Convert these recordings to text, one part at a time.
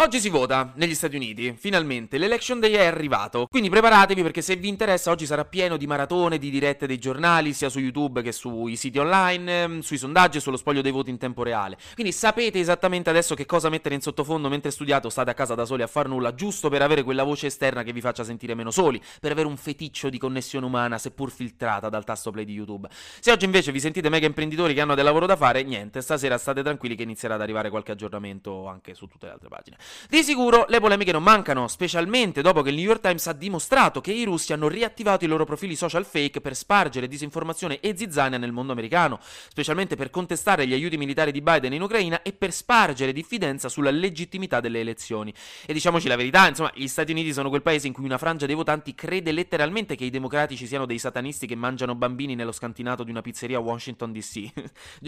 Oggi si vota negli Stati Uniti, finalmente, l'election day è arrivato, quindi preparatevi perché se vi interessa oggi sarà pieno di maratone, di dirette dei giornali, sia su YouTube che sui siti online, sui sondaggi e sullo spoglio dei voti in tempo reale. Quindi sapete esattamente adesso che cosa mettere in sottofondo mentre studiate o state a casa da soli a far nulla, giusto per avere quella voce esterna che vi faccia sentire meno soli, per avere un feticcio di connessione umana seppur filtrata dal tasto play di YouTube. Se oggi invece vi sentite mega imprenditori che hanno del lavoro da fare, niente, stasera state tranquilli che inizierà ad arrivare qualche aggiornamento anche su tutte le altre pagine. Di sicuro le polemiche non mancano, specialmente dopo che il New York Times ha dimostrato che i russi hanno riattivato i loro profili social fake per spargere disinformazione e zizzania nel mondo americano, specialmente per contestare gli aiuti militari di Biden in Ucraina e per spargere diffidenza sulla legittimità delle elezioni. E diciamoci la verità, insomma, gli Stati Uniti sono quel paese in cui una frangia dei votanti crede letteralmente che i democratici siano dei satanisti che mangiano bambini nello scantinato di una pizzeria a Washington D.C.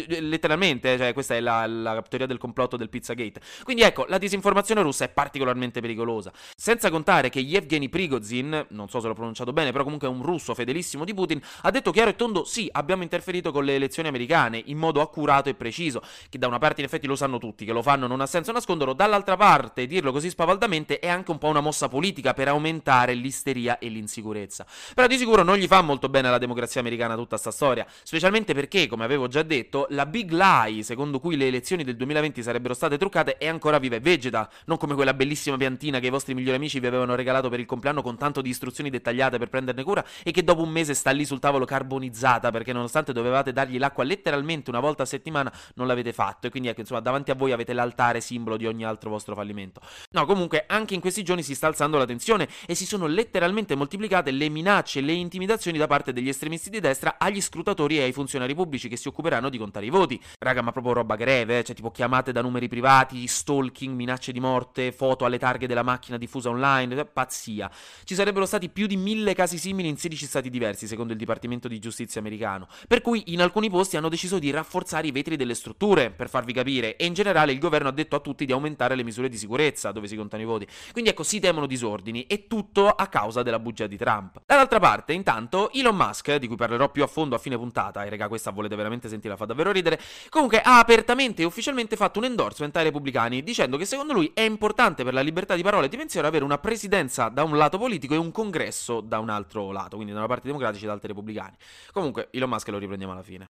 Letteralmente, cioè questa è la teoria del complotto del Pizzagate. Quindi ecco, la disinformazione russa è particolarmente pericolosa, senza contare che Yevgeny Prigozhin, non so se l'ho pronunciato bene, però comunque è un russo fedelissimo di Putin, ha detto chiaro e tondo: sì, abbiamo interferito con le elezioni americane in modo accurato e preciso, che da una parte in effetti lo sanno tutti che lo fanno, non ha senso nasconderlo, dall'altra parte dirlo così spavaldamente è anche un po' una mossa politica per aumentare l'isteria e l'insicurezza. Però di sicuro non gli fa molto bene alla democrazia americana tutta sta storia, specialmente perché, come avevo già detto, la big lie secondo cui le elezioni del 2020 sarebbero state truccate è ancora viva e vegeta. Non come quella bellissima piantina che i vostri migliori amici vi avevano regalato per il compleanno con tanto di istruzioni dettagliate per prenderne cura e che dopo un mese sta lì sul tavolo carbonizzata perché nonostante dovevate dargli l'acqua letteralmente una volta a settimana non l'avete fatto, e quindi ecco, insomma, davanti a voi avete l'altare simbolo di ogni altro vostro fallimento. No, comunque anche in questi giorni si sta alzando la tensione e si sono letteralmente moltiplicate le minacce e le intimidazioni da parte degli estremisti di destra agli scrutatori e ai funzionari pubblici che si occuperanno di contare i voti. Raga, ma proprio roba greve, cioè tipo chiamate da numeri privati, stalking, minacce di morte, foto alle targhe della macchina diffusa online, pazzia. Ci sarebbero stati più di 1000 casi simili in 16 stati diversi, secondo il Dipartimento di Giustizia americano, per cui in alcuni posti hanno deciso di rafforzare i vetri delle strutture, per farvi capire, e in generale il governo ha detto a tutti di aumentare le misure di sicurezza dove si contano i voti. Quindi ecco, si temono disordini, e tutto a causa della bugia di Trump. Dall'altra parte, intanto, Elon Musk, di cui parlerò più a fondo a fine puntata, e raga, questa volete veramente sentirla, fa davvero ridere, comunque ha apertamente e ufficialmente fatto un endorsement ai repubblicani, dicendo che secondo lui è importante per la libertà di parola e di pensiero avere una presidenza da un lato politico e un congresso da un altro lato, quindi da una parte democratici e da altri repubblicani. Comunque Elon Musk lo riprendiamo alla fine.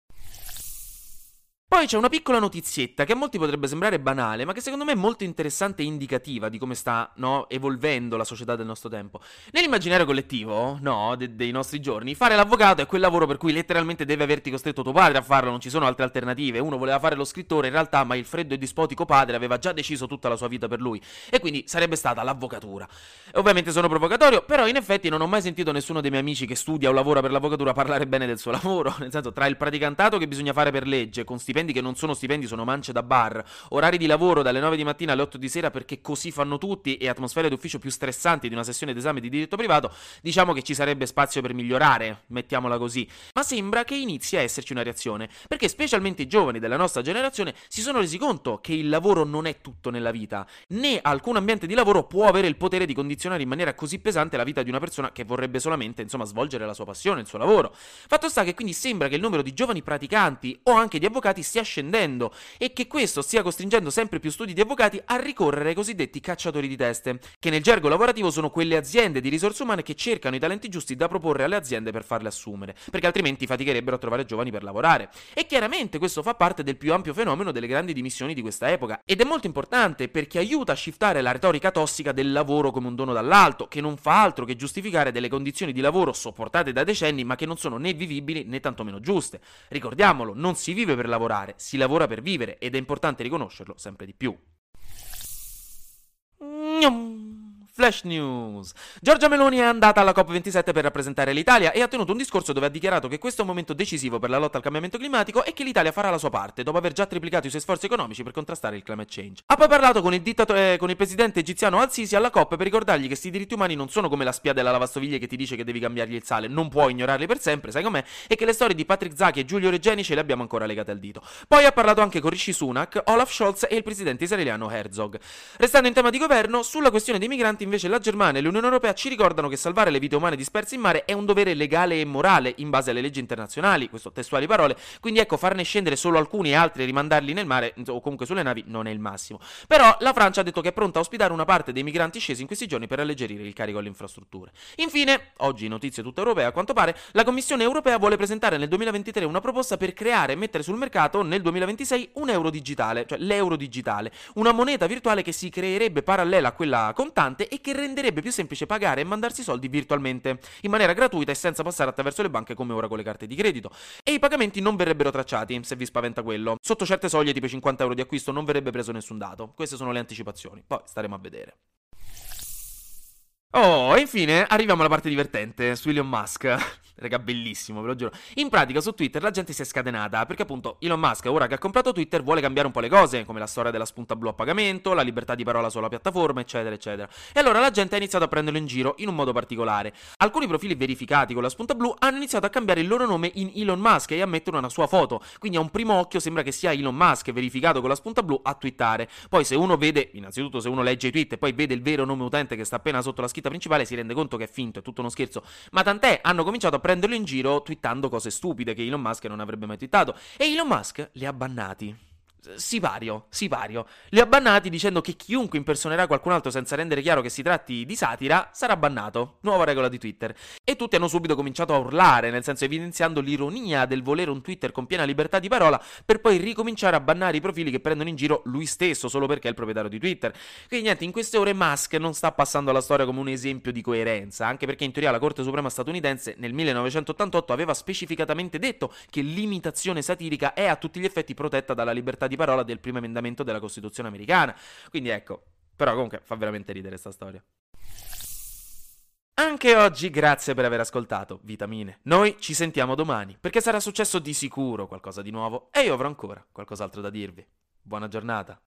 Poi c'è una piccola notizietta che a molti potrebbe sembrare banale, ma che secondo me è molto interessante e indicativa di come sta, no, evolvendo la società del nostro tempo. Nell'immaginario collettivo, no, dei nostri giorni, fare l'avvocato è quel lavoro per cui letteralmente deve averti costretto tuo padre a farlo, non ci sono altre alternative. Uno voleva fare lo scrittore in realtà, ma il freddo e dispotico padre aveva già deciso tutta la sua vita per lui, e quindi sarebbe stata l'avvocatura. E ovviamente sono provocatorio, però in effetti non ho mai sentito nessuno dei miei amici che studia o lavora per l'avvocatura parlare bene del suo lavoro, nel senso, tra il praticantato che bisogna fare per legge, con stipendi che non sono stipendi, sono mance da bar, orari di lavoro dalle 9 di mattina alle 8 di sera perché così fanno tutti, e atmosfere d'ufficio più stressanti di una sessione d'esame di diritto privato, diciamo che ci sarebbe spazio per migliorare, mettiamola così. Ma sembra che inizi a esserci una reazione, perché specialmente i giovani della nostra generazione si sono resi conto che il lavoro non è tutto nella vita, né alcun ambiente di lavoro può avere il potere di condizionare in maniera così pesante la vita di una persona che vorrebbe solamente, insomma, svolgere la sua passione, il suo lavoro. Fatto sta che quindi sembra che il numero di giovani praticanti o anche di avvocati stia scendendo, e che questo stia costringendo sempre più studi di avvocati a ricorrere ai cosiddetti cacciatori di teste, che nel gergo lavorativo sono quelle aziende di risorse umane che cercano i talenti giusti da proporre alle aziende per farle assumere, perché altrimenti faticherebbero a trovare giovani per lavorare. E chiaramente questo fa parte del più ampio fenomeno delle grandi dimissioni di questa epoca, ed è molto importante perché aiuta a shiftare la retorica tossica del lavoro come un dono dall'alto, che non fa altro che giustificare delle condizioni di lavoro sopportate da decenni ma che non sono né vivibili né tantomeno giuste. Ricordiamolo, non si vive per lavorare, si lavora per vivere, ed è importante riconoscerlo sempre di più. Flash News. Giorgia Meloni è andata alla COP27 per rappresentare l'Italia e ha tenuto un discorso dove ha dichiarato che questo è un momento decisivo per la lotta al cambiamento climatico e che l'Italia farà la sua parte dopo aver già triplicato i suoi sforzi economici per contrastare il climate change. Ha poi parlato con il presidente egiziano Al-Sisi alla COP per ricordargli che questi diritti umani non sono come la spia della lavastoviglie che ti dice che devi cambiargli il sale, non puoi ignorarli per sempre, sai com'è, e che le storie di Patrick Zaki e Giulio Regeni ce le abbiamo ancora legate al dito. Poi ha parlato anche con Rishi Sunak, Olaf Scholz e il presidente israeliano Herzog. Restando in tema di governo, sulla questione dei migranti invece la Germania e l'Unione Europea ci ricordano che salvare le vite umane disperse in mare è un dovere legale e morale in base alle leggi internazionali, questo testuali parole, quindi ecco, farne scendere solo alcuni e altri e rimandarli nel mare o comunque sulle navi non è il massimo. Però la Francia ha detto che è pronta a ospitare una parte dei migranti scesi in questi giorni per alleggerire il carico alle infrastrutture. Infine, oggi notizie tutta europea a quanto pare, la Commissione Europea vuole presentare nel 2023 una proposta per creare e mettere sul mercato nel 2026 un euro digitale, cioè l'euro digitale, una moneta virtuale che si creerebbe parallela a quella contante e che renderebbe più semplice pagare e mandarsi soldi virtualmente, in maniera gratuita e senza passare attraverso le banche come ora con le carte di credito. E i pagamenti non verrebbero tracciati, se vi spaventa quello. Sotto certe soglie, tipo 50 euro di acquisto, non verrebbe preso nessun dato. Queste sono le anticipazioni, poi staremo a vedere. Oh, e infine arriviamo alla parte divertente su Elon Musk. Raga, bellissimo, ve lo giuro. In pratica su Twitter la gente si è scatenata perché appunto Elon Musk, ora che ha comprato Twitter, vuole cambiare un po' le cose, come la storia della spunta blu a pagamento, la libertà di parola sulla piattaforma, eccetera eccetera. E allora la gente ha iniziato a prenderlo in giro in un modo particolare. Alcuni profili verificati con la spunta blu hanno iniziato a cambiare il loro nome in Elon Musk e a mettere una sua foto, quindi a un primo occhio sembra che sia Elon Musk verificato con la spunta blu a twittare. Poi se uno vede, innanzitutto se uno legge i tweet e poi vede il vero nome utente che sta appena sotto la scritta principale, si rende conto che è finto, è tutto uno scherzo. Ma tant'è, hanno cominciato a prenderlo in giro twittando cose stupide che Elon Musk non avrebbe mai twittato, e Elon Musk li ha bannati. Sipario. Li ha bannati dicendo che chiunque impersonerà qualcun altro senza rendere chiaro che si tratti di satira sarà bannato. Nuova regola di Twitter. E tutti hanno subito cominciato a urlare, nel senso evidenziando l'ironia del volere un Twitter con piena libertà di parola per poi ricominciare a bannare i profili che prendono in giro lui stesso solo perché è il proprietario di Twitter. Quindi niente, in queste ore Musk non sta passando alla storia come un esempio di coerenza, anche perché in teoria la Corte Suprema statunitense nel 1988 aveva specificatamente detto che l'imitazione satirica è a tutti gli effetti protetta dalla libertà di parola del primo emendamento della Costituzione americana. Quindi ecco, però comunque fa veramente ridere sta storia. Anche oggi grazie per aver ascoltato Vitamine. Noi ci sentiamo domani, perché sarà successo di sicuro qualcosa di nuovo e io avrò ancora qualcos'altro da dirvi. Buona giornata.